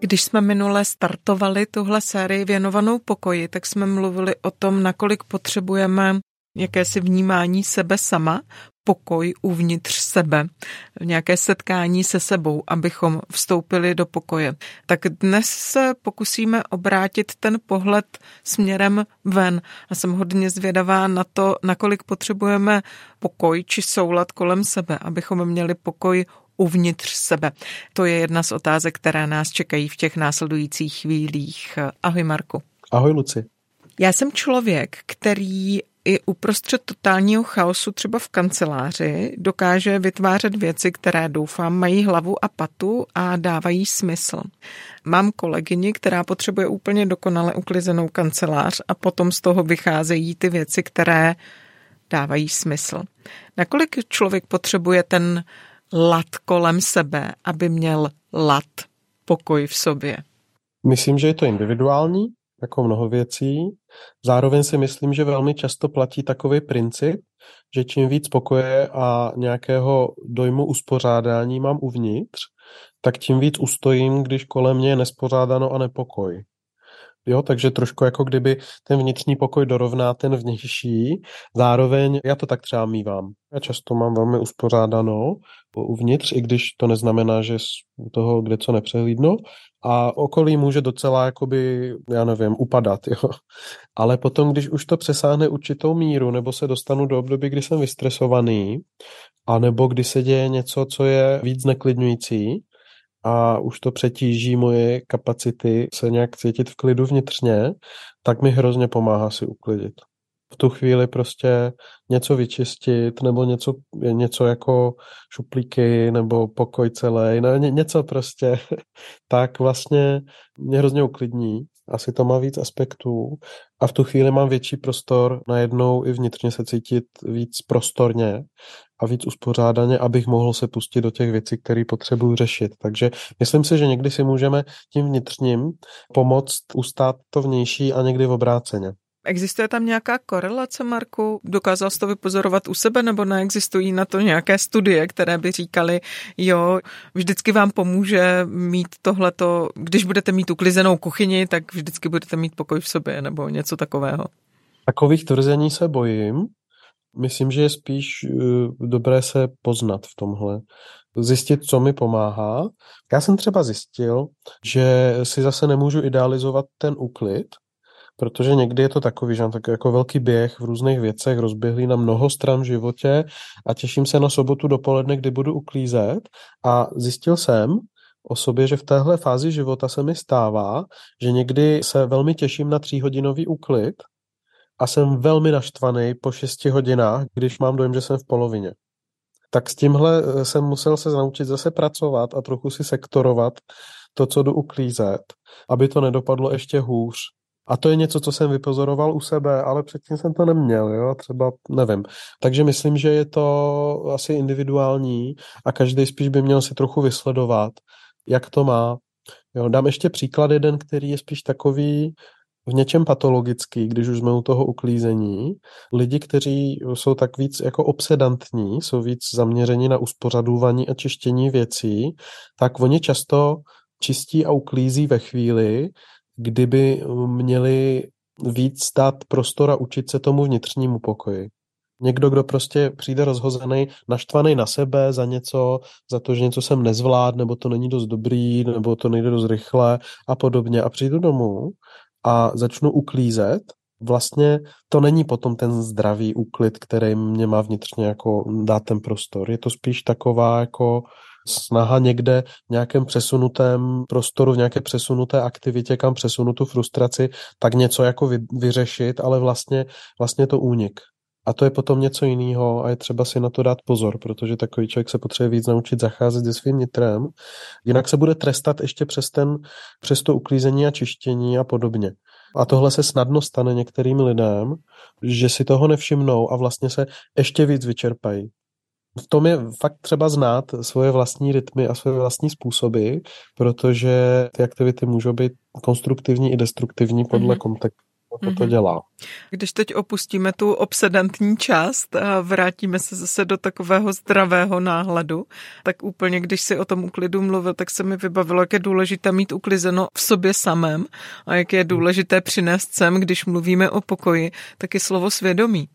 Když jsme minule startovali tuhle sérii věnovanou pokoji, tak jsme mluvili o tom, nakolik potřebujeme jakési vnímání sebe sama, pokoj uvnitř sebe, nějaké setkání se sebou, abychom vstoupili do pokoje. Tak dnes se pokusíme obrátit ten pohled směrem ven a jsem hodně zvědavá na to, nakolik potřebujeme pokoj či soulad kolem sebe, abychom měli pokoj uvnitř sebe. To je jedna z otázek, která nás čekají v těch následujících chvílích. Ahoj Marku. Ahoj Luci. Já jsem člověk, který i uprostřed totálního chaosu třeba v kanceláři dokáže vytvářet věci, které doufám mají hlavu a patu a dávají smysl. Mám kolegyni, která potřebuje úplně dokonale uklizenou kancelář a potom z toho vycházejí ty věci, které dávají smysl. Nakolik člověk potřebuje ten lad kolem sebe, aby měl lad, pokoj v sobě? Myslím, že je to individuální, jako mnoho věcí. Zároveň si myslím, že velmi často platí takový princip, že čím víc pokoje a nějakého dojmu uspořádání mám uvnitř, tak tím víc ustojím, když kolem mě je nespořádáno a nepokoj. Jo, takže trošku jako kdyby ten vnitřní pokoj dorovná ten vnější. Zároveň já to tak třeba mívám. Já často mám velmi uspořádanou uvnitř, i když to neznamená, že u toho kde co nepřehlídnu. A okolí může docela jakoby, já nevím, upadat. Jo. Ale potom, když už to přesáhne určitou míru, nebo se dostanu do období, kdy jsem vystresovaný, anebo kdy se děje něco, co je víc zneklidňující, a už to přetíží moje kapacity se nějak cítit v klidu vnitřně, tak mi hrozně pomáhá si uklidit. V tu chvíli prostě něco vyčistit, nebo něco jako šuplíky, nebo pokoj celý, no něco prostě, tak vlastně mě hrozně uklidní. Asi to má víc aspektů a v tu chvíli mám větší prostor najednou i vnitřně se cítit víc prostorně a víc uspořádaně, abych mohl se pustit do těch věcí, které potřebuji řešit. Takže myslím si, že někdy si můžeme tím vnitřním pomoct ustát to vnější a někdy v obráceně. Existuje tam nějaká korelace, Marku? Dokázal jsi to vypozorovat u sebe, nebo neexistují na to nějaké studie, které by říkaly, jo, vždycky vám pomůže mít tohleto, když budete mít uklizenou kuchyni, tak vždycky budete mít pokoj v sobě, nebo něco takového? Takových tvrzení se bojím. Myslím, že je spíš dobré se poznat v tomhle. Zjistit, co mi pomáhá. Já jsem třeba zjistil, že si zase nemůžu idealizovat ten úklid, protože někdy je to takový, že mám tak jako velký běh v různých věcech, rozběhlý na mnoho stran v životě a těším se na sobotu dopoledne, kdy budu uklízet a zjistil jsem o sobě, že v téhle fázi života se mi stává, že někdy se velmi těším na 3hodinový úklid a jsem velmi naštvaný po 6 hodinách, když mám dojem, že jsem v polovině. Tak s tímhle jsem musel se naučit zase pracovat a trochu si sektorovat to, co jdu uklízet, aby to nedopadlo ještě hůř. A to je něco, co jsem vypozoroval u sebe, ale předtím jsem to neměl, jo, třeba nevím. Takže myslím, že je to asi individuální a každý spíš by měl si trochu vysledovat, jak to má. Jo, dám ještě příklad jeden, který je spíš takový v něčem patologický, když už jsme u toho uklízení. Lidi, kteří jsou tak víc jako obsedantní, jsou víc zaměřeni na uspořadování a čištění věcí, tak oni často čistí a uklízí ve chvíli, kdyby měli víc dát prostor a učit se tomu vnitřnímu pokoji. Někdo, kdo prostě přijde rozhozený, naštvaný na sebe za něco, za to, že něco jsem nezvlád, nebo to není dost dobrý, nebo to nejde dost rychle a podobně. A přijdu domů a začnu uklízet. Vlastně to není potom ten zdravý úklid, který mě má vnitřně jako dát ten prostor. Je to spíš taková jako snaha někde v nějakém přesunutém prostoru, v nějaké přesunuté aktivitě, kam přesunu tu frustraci, tak něco jako vyřešit, ale vlastně to únik. A to je potom něco jiného a je třeba si na to dát pozor, protože takový člověk se potřebuje víc naučit zacházet se svým nitrem, jinak se bude trestat ještě přes to uklízení a čištění a podobně. A tohle se snadno stane některým lidem, že si toho nevšimnou a vlastně se ještě víc vyčerpají. V tom je fakt třeba znát svoje vlastní rytmy a svoje vlastní způsoby, protože ty aktivity můžou být konstruktivní i destruktivní podle kontextu. To dělá. Když teď opustíme tu obsedantní část a vrátíme se zase do takového zdravého náhledu, tak úplně, když si o tom uklidu mluvil, tak se mi vybavilo, jak je důležité mít uklizeno v sobě samém a jak je důležité přinést sem, když mluvíme o pokoji, taky slovo svědomí.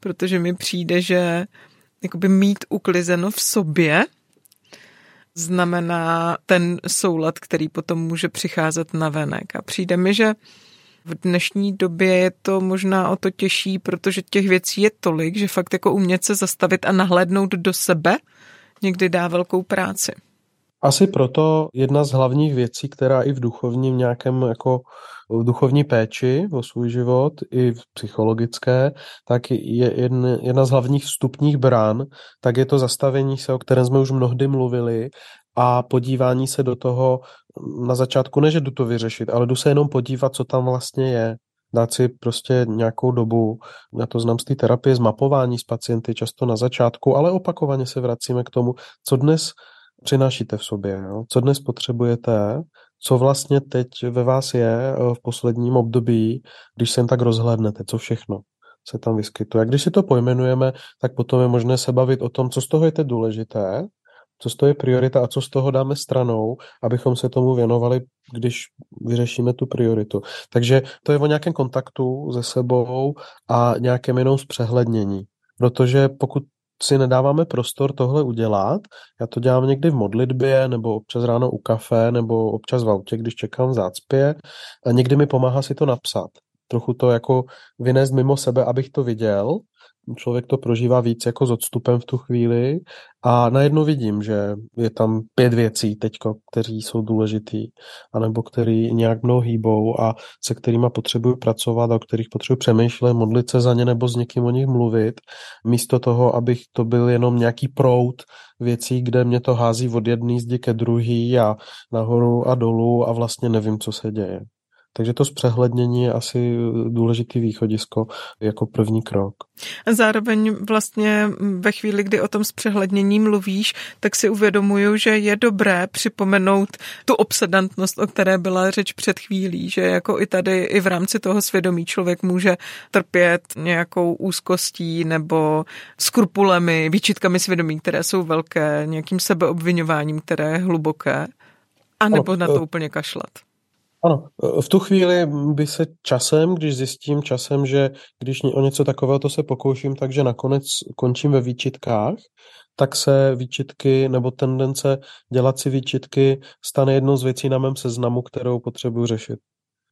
Protože mi přijde, že jakoby mít uklizeno v sobě znamená ten soulad, který potom může přicházet navenek. A přijde mi, že v dnešní době je to možná o to těžší, protože těch věcí je tolik, že fakt jako umět se zastavit a nahlédnout do sebe někdy dá velkou práci. Asi proto jedna z hlavních věcí, která i v duchovním nějakém jako v duchovní péči o svůj život, i v psychologické, tak je jedna z hlavních vstupních brán, tak je to zastavení se, o kterém jsme už mnohdy mluvili, a podívání se do toho na začátku, ne, že jdu to vyřešit, ale jdu se jenom podívat, co tam vlastně je. Dát si prostě nějakou dobu, na to znám z té terapie, zmapování s pacienty často na začátku, ale opakovaně se vracíme k tomu, co dnes přinášíte v sobě, jo? Co dnes potřebujete, co vlastně teď ve vás je v posledním období, když se jen tak rozhlédnete, co všechno se tam vyskytuje. A když si to pojmenujeme, tak potom je možné se bavit o tom, co z toho je teď důležité, co z toho je priorita a co z toho dáme stranou, abychom se tomu věnovali, když vyřešíme tu prioritu. Takže to je o nějakém kontaktu se sebou a nějakém jenom zpřehlednění. Protože pokud si nedáváme prostor tohle udělat, já to dělám někdy v modlitbě, nebo občas ráno u kafe, nebo občas v autě, když čekám v zácpě, a někdy mi pomáhá si to napsat. Trochu to jako vynést mimo sebe, abych to viděl. Člověk to prožívá víc jako s odstupem v tu chvíli a najednou vidím, že je tam 5 věcí teďko, které jsou důležitý, anebo které nějak mnou hýbou a se kterýma potřebuju pracovat a o kterých potřebuju přemýšlet, modlit se za ně nebo s někým o nich mluvit, místo toho, abych to byl jenom nějaký proud věcí, kde mě to hází od jedné zdi ke druhý a nahoru a dolů a vlastně nevím, co se děje. Takže to zpřehlednění je asi důležitý východisko jako první krok. A zároveň vlastně ve chvíli, kdy o tom zpřehlednění mluvíš, tak si uvědomuju, že je dobré připomenout tu obsedantnost, o které byla řeč před chvílí, že jako i tady, i v rámci toho svědomí člověk může trpět nějakou úzkostí nebo skrupulemi, výčitkami svědomí, které jsou velké, nějakým sebeobvinováním, které je hluboké, anebo na to úplně kašlat. Ano, v tu chvíli by se časem, když zjistím časem, že když o něco takového to se pokouším, takže nakonec končím ve výčitkách, tak se výčitky nebo tendence dělat si výčitky stane jednou z věcí na mém seznamu, kterou potřebuji řešit.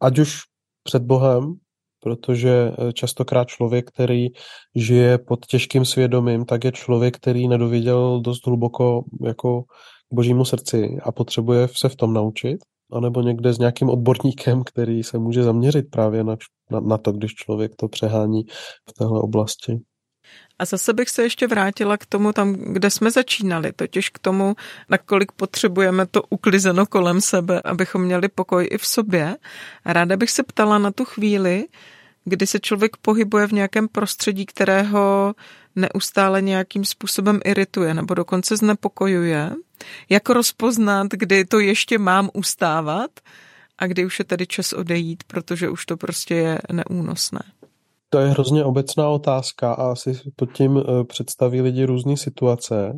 Ať už před Bohem, protože častokrát člověk, který žije pod těžkým svědomím, tak je člověk, který nedoviděl dost hluboko jako k Božímu srdci a potřebuje se v tom naučit. Anebo někde s nějakým odborníkem, který se může zaměřit právě na to, když člověk to přehání v téhle oblasti. A zase bych se ještě vrátila k tomu tam, kde jsme začínali, totiž k tomu, nakolik potřebujeme to uklizeno kolem sebe, abychom měli pokoj i v sobě. Ráda bych se ptala na tu chvíli, kdy se člověk pohybuje v nějakém prostředí, kterého neustále nějakým způsobem irituje nebo dokonce znepokojuje. Jak rozpoznat, kdy to ještě mám ustávat a kdy už je tady čas odejít, protože už to prostě je neúnosné? To je hrozně obecná otázka a asi pod tím představí lidi různé situace.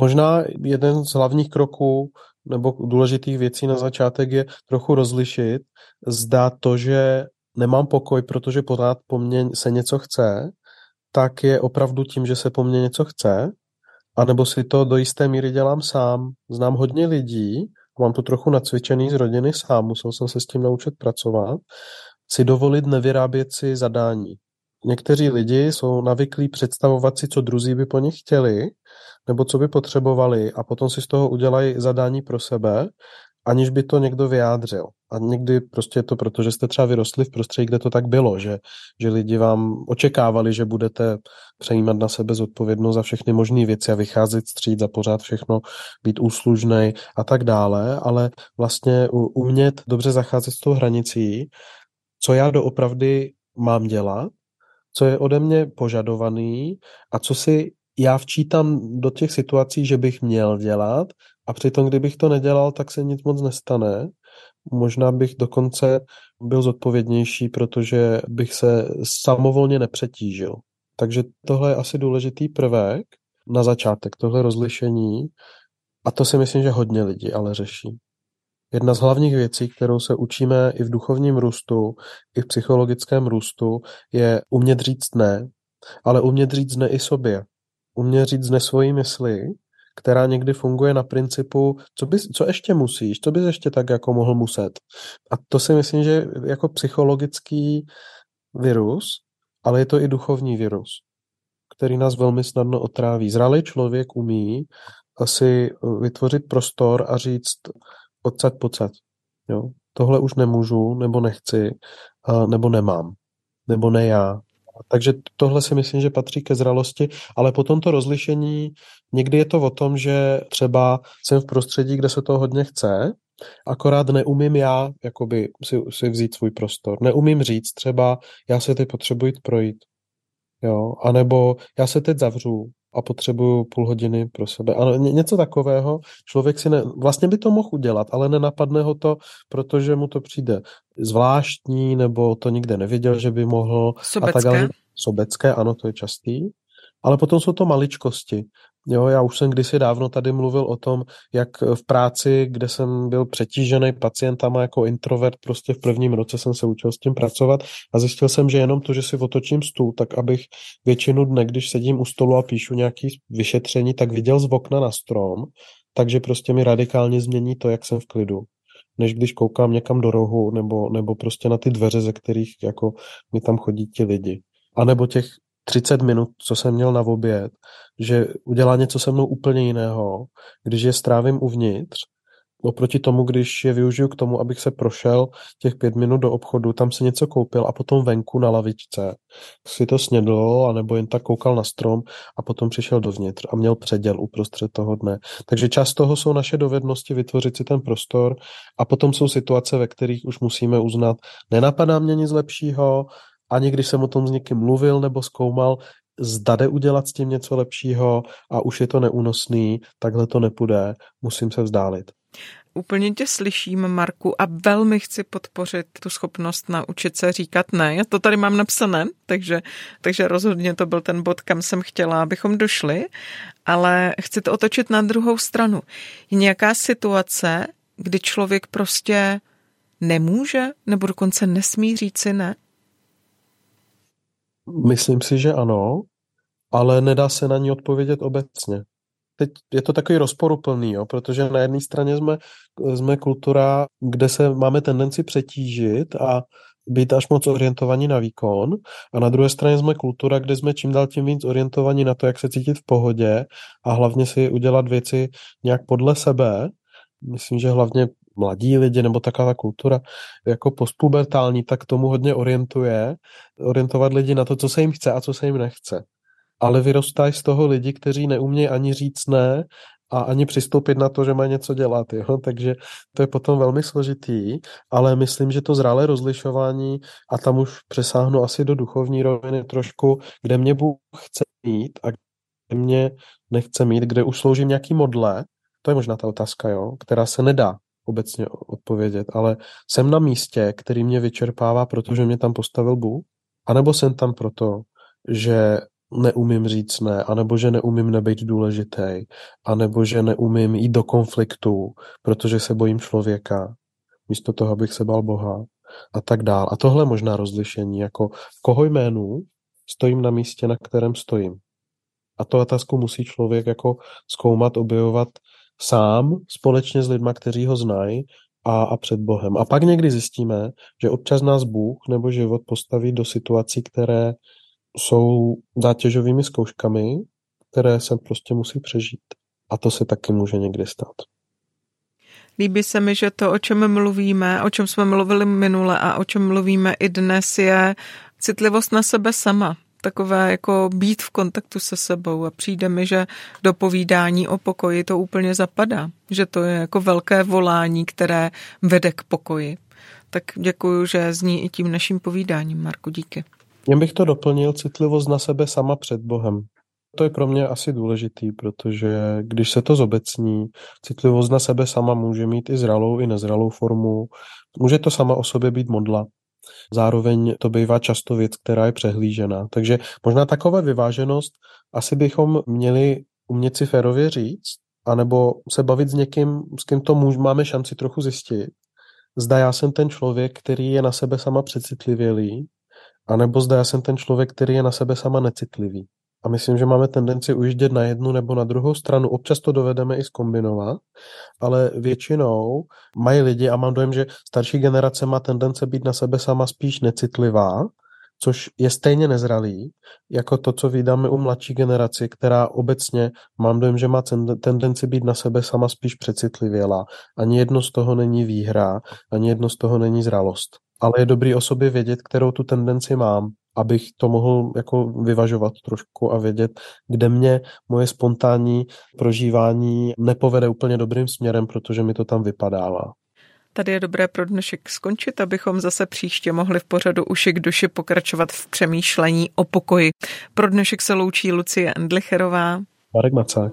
Možná jeden z hlavních kroků nebo důležitých věcí na začátek je trochu rozlišit, zda to, že nemám pokoj, protože pořád po mně se něco chce, tak je opravdu tím, že se po mně něco chce, anebo si to do jisté míry dělám sám. Znám hodně lidí, mám to trochu nacvičený z rodiny sám, musel jsem se s tím naučit pracovat, si dovolit nevyrábět si zadání. Někteří lidi jsou navyklí představovat si, co druzí by po nich chtěli, nebo co by potřebovali a potom si z toho udělají zadání pro sebe, aniž by to někdo vyjádřil. A někdy prostě je to proto, že jste třeba vyrostli v prostředí, kde to tak bylo, že lidi vám očekávali, že budete přejímat na sebe zodpovědnost za všechny možné věci a vycházet vstříc za pořád všechno, být úslužnej a tak dále, ale vlastně umět dobře zacházet s tou hranicí, co já doopravdy mám dělat, co je ode mě požadovaný a co si já včítám do těch situací, že bych měl dělat a přitom, kdybych to nedělal, tak se nic moc nestane. Možná bych dokonce byl zodpovědnější, protože bych se samovolně nepřetížil. Takže tohle je asi důležitý prvek na začátek, tohle rozlišení a to si myslím, že hodně lidí ale řeší. Jedna z hlavních věcí, kterou se učíme i v duchovním růstu, i v psychologickém růstu, je umět říct ne, ale umět říct ne i sobě. Umět říct ne svojí mysli, která někdy funguje na principu, co ještě musíš, co bys ještě tak jako mohl muset. A to si myslím, že jako psychologický virus, ale je to i duchovní virus, který nás velmi snadno otráví. Zralý člověk umí asi vytvořit prostor a říct odsaď, jo? Tohle už nemůžu, nebo nechci, nebo nemám, nebo ne já. Takže tohle si myslím, že patří ke zralosti, ale po tomto rozlišení někdy je to o tom, že třeba jsem v prostředí, kde se to hodně chce, akorát neumím já jakoby si vzít svůj prostor. Neumím říct třeba, já se teď potřebuji projít, jo? Anebo já se teď zavřu a potřebuju půl hodiny pro sebe. Ano, něco takového člověk si vlastně by to mohl udělat, ale nenapadne ho to, protože mu to přijde zvláštní, nebo to nikde nevěděl, že by mohl. Sobecké, ano, to je častý. Ale potom jsou to maličkosti. Jo, já už jsem kdysi dávno tady mluvil o tom, jak v práci, kde jsem byl přetížený pacientama jako introvert, prostě v prvním roce jsem se učil s tím pracovat a zjistil jsem, že jenom to, že si otočím stůl, tak abych většinu dne, když sedím u stolu a píšu nějaké vyšetření, tak viděl z okna na strom, takže prostě mi radikálně změní to, jak jsem v klidu, než když koukám někam do rohu nebo prostě na ty dveře, ze kterých jako mi tam chodí ti lidi. A nebo těch 30 minut, co jsem měl na oběd, že udělá něco se mnou úplně jiného, když je strávím uvnitř, oproti tomu, když je využiju k tomu, abych se prošel těch 5 minut do obchodu, tam si něco koupil a potom venku na lavičce si to snědl, anebo jen tak koukal na strom a potom přišel dovnitř a měl předěl uprostřed toho dne. Takže část toho jsou naše dovednosti vytvořit si ten prostor a potom jsou situace, ve kterých už musíme uznat, nenapadá mě nic lepšího, ani když jsem o tom s někým mluvil nebo zkoumal, zda jde udělat s tím něco lepšího a už je to neúnosný, takhle to nepůjde, musím se vzdálit. Úplně tě slyším, Marku, a velmi chci podpořit tu schopnost naučit se říkat ne. Já to tady mám napsané, takže rozhodně to byl ten bod, kam jsem chtěla, abychom došli, ale chci to otočit na druhou stranu. Je nějaká situace, kdy člověk prostě nemůže nebo dokonce nesmí říci ne? Myslím si, že ano, ale nedá se na ní odpovědět obecně. Teď je to takový rozporuplný, jo, protože na jedné straně jsme kultura, kde se máme tendenci přetížit a být až moc orientovaní na výkon a na druhé straně jsme kultura, kde jsme čím dál tím víc orientovaní na to, jak se cítit v pohodě a hlavně si udělat věci nějak podle sebe. Myslím, že hlavně mladí lidi nebo taková kultura jako postpubertální, tak tomu hodně orientovat lidi na to, co se jim chce a co se jim nechce. Ale vyrostáš z toho lidi, kteří neumějí ani říct ne a ani přistoupit na to, že mají něco dělat. Jo? Takže to je potom velmi složitý, ale myslím, že to zralé rozlišování a tam už přesáhnu asi do duchovní roviny trošku, kde mě Bůh chce mít a kde mě nechce mít, kde už sloužím nějaký modle, to je možná ta otázka, jo? Která se nedá obecně odpovědět, ale jsem na místě, který mě vyčerpává, protože mě tam postavil Bůh, anebo jsem tam proto, že neumím říct ne, anebo že neumím nebejt důležitý, anebo že neumím jít do konfliktu, protože se bojím člověka, místo toho, abych se bál Boha a tak dál. A tohle možná rozlišení, jako koho jménu stojím na místě, na kterém stojím. A to otázku musí člověk jako zkoumat, objevovat sám, společně s lidma, kteří ho znají a před Bohem. A pak někdy zjistíme, že občas nás Bůh nebo život postaví do situací, které jsou zátěžovými zkouškami, které se prostě musí přežít. A to se taky může někdy stát. Líbí se mi, že to, o čem mluvíme, o čem jsme mluvili minule a o čem mluvíme i dnes, je citlivost na sebe sama. Takové jako být v kontaktu se sebou, a přijde mi, že do povídání o pokoji to úplně zapadá, že to je jako velké volání, které vede k pokoji. Tak děkuju, že zní i tím naším povídáním, Marku, díky. Já bych to doplnil, citlivost na sebe sama před Bohem. To je pro mě asi důležitý, protože když se to zobecní, citlivost na sebe sama může mít i zralou, i nezralou formu. Může to sama o sobě být modla. Zároveň to bývá často věc, která je přehlížena. Takže možná taková vyváženost asi bychom měli umět si férově říct, anebo se bavit s někým, s kým to máme šanci trochu zjistit. Zda já jsem ten člověk, který je na sebe sama přecitlivělý, anebo zda já jsem ten člověk, který je na sebe sama necitlivý. A myslím, že máme tendenci ujíždět na jednu nebo na druhou stranu. Občas to dovedeme i zkombinovat, ale většinou mají lidi, a mám dojem, že starší generace má tendence být na sebe sama spíš necitlivá, což je stejně nezralý, jako to, co vydáme u mladší generaci, která obecně, mám dojem, že má tendenci být na sebe sama spíš přecitlivělá. Ani jedno z toho není výhra, ani jedno z toho není zralost. Ale je dobrý o sobě vědět, kterou tu tendenci mám, abych to mohl jako vyvažovat trošku a vědět, kde mě moje spontánní prožívání nepovede úplně dobrým směrem, protože mi to tam vypadává. Tady je dobré pro dnešek skončit, abychom zase příště mohli v pořadu Uši k duši pokračovat v přemýšlení o pokoji. Pro dnešek se loučí Lucie Endlicherová. Marek Macák.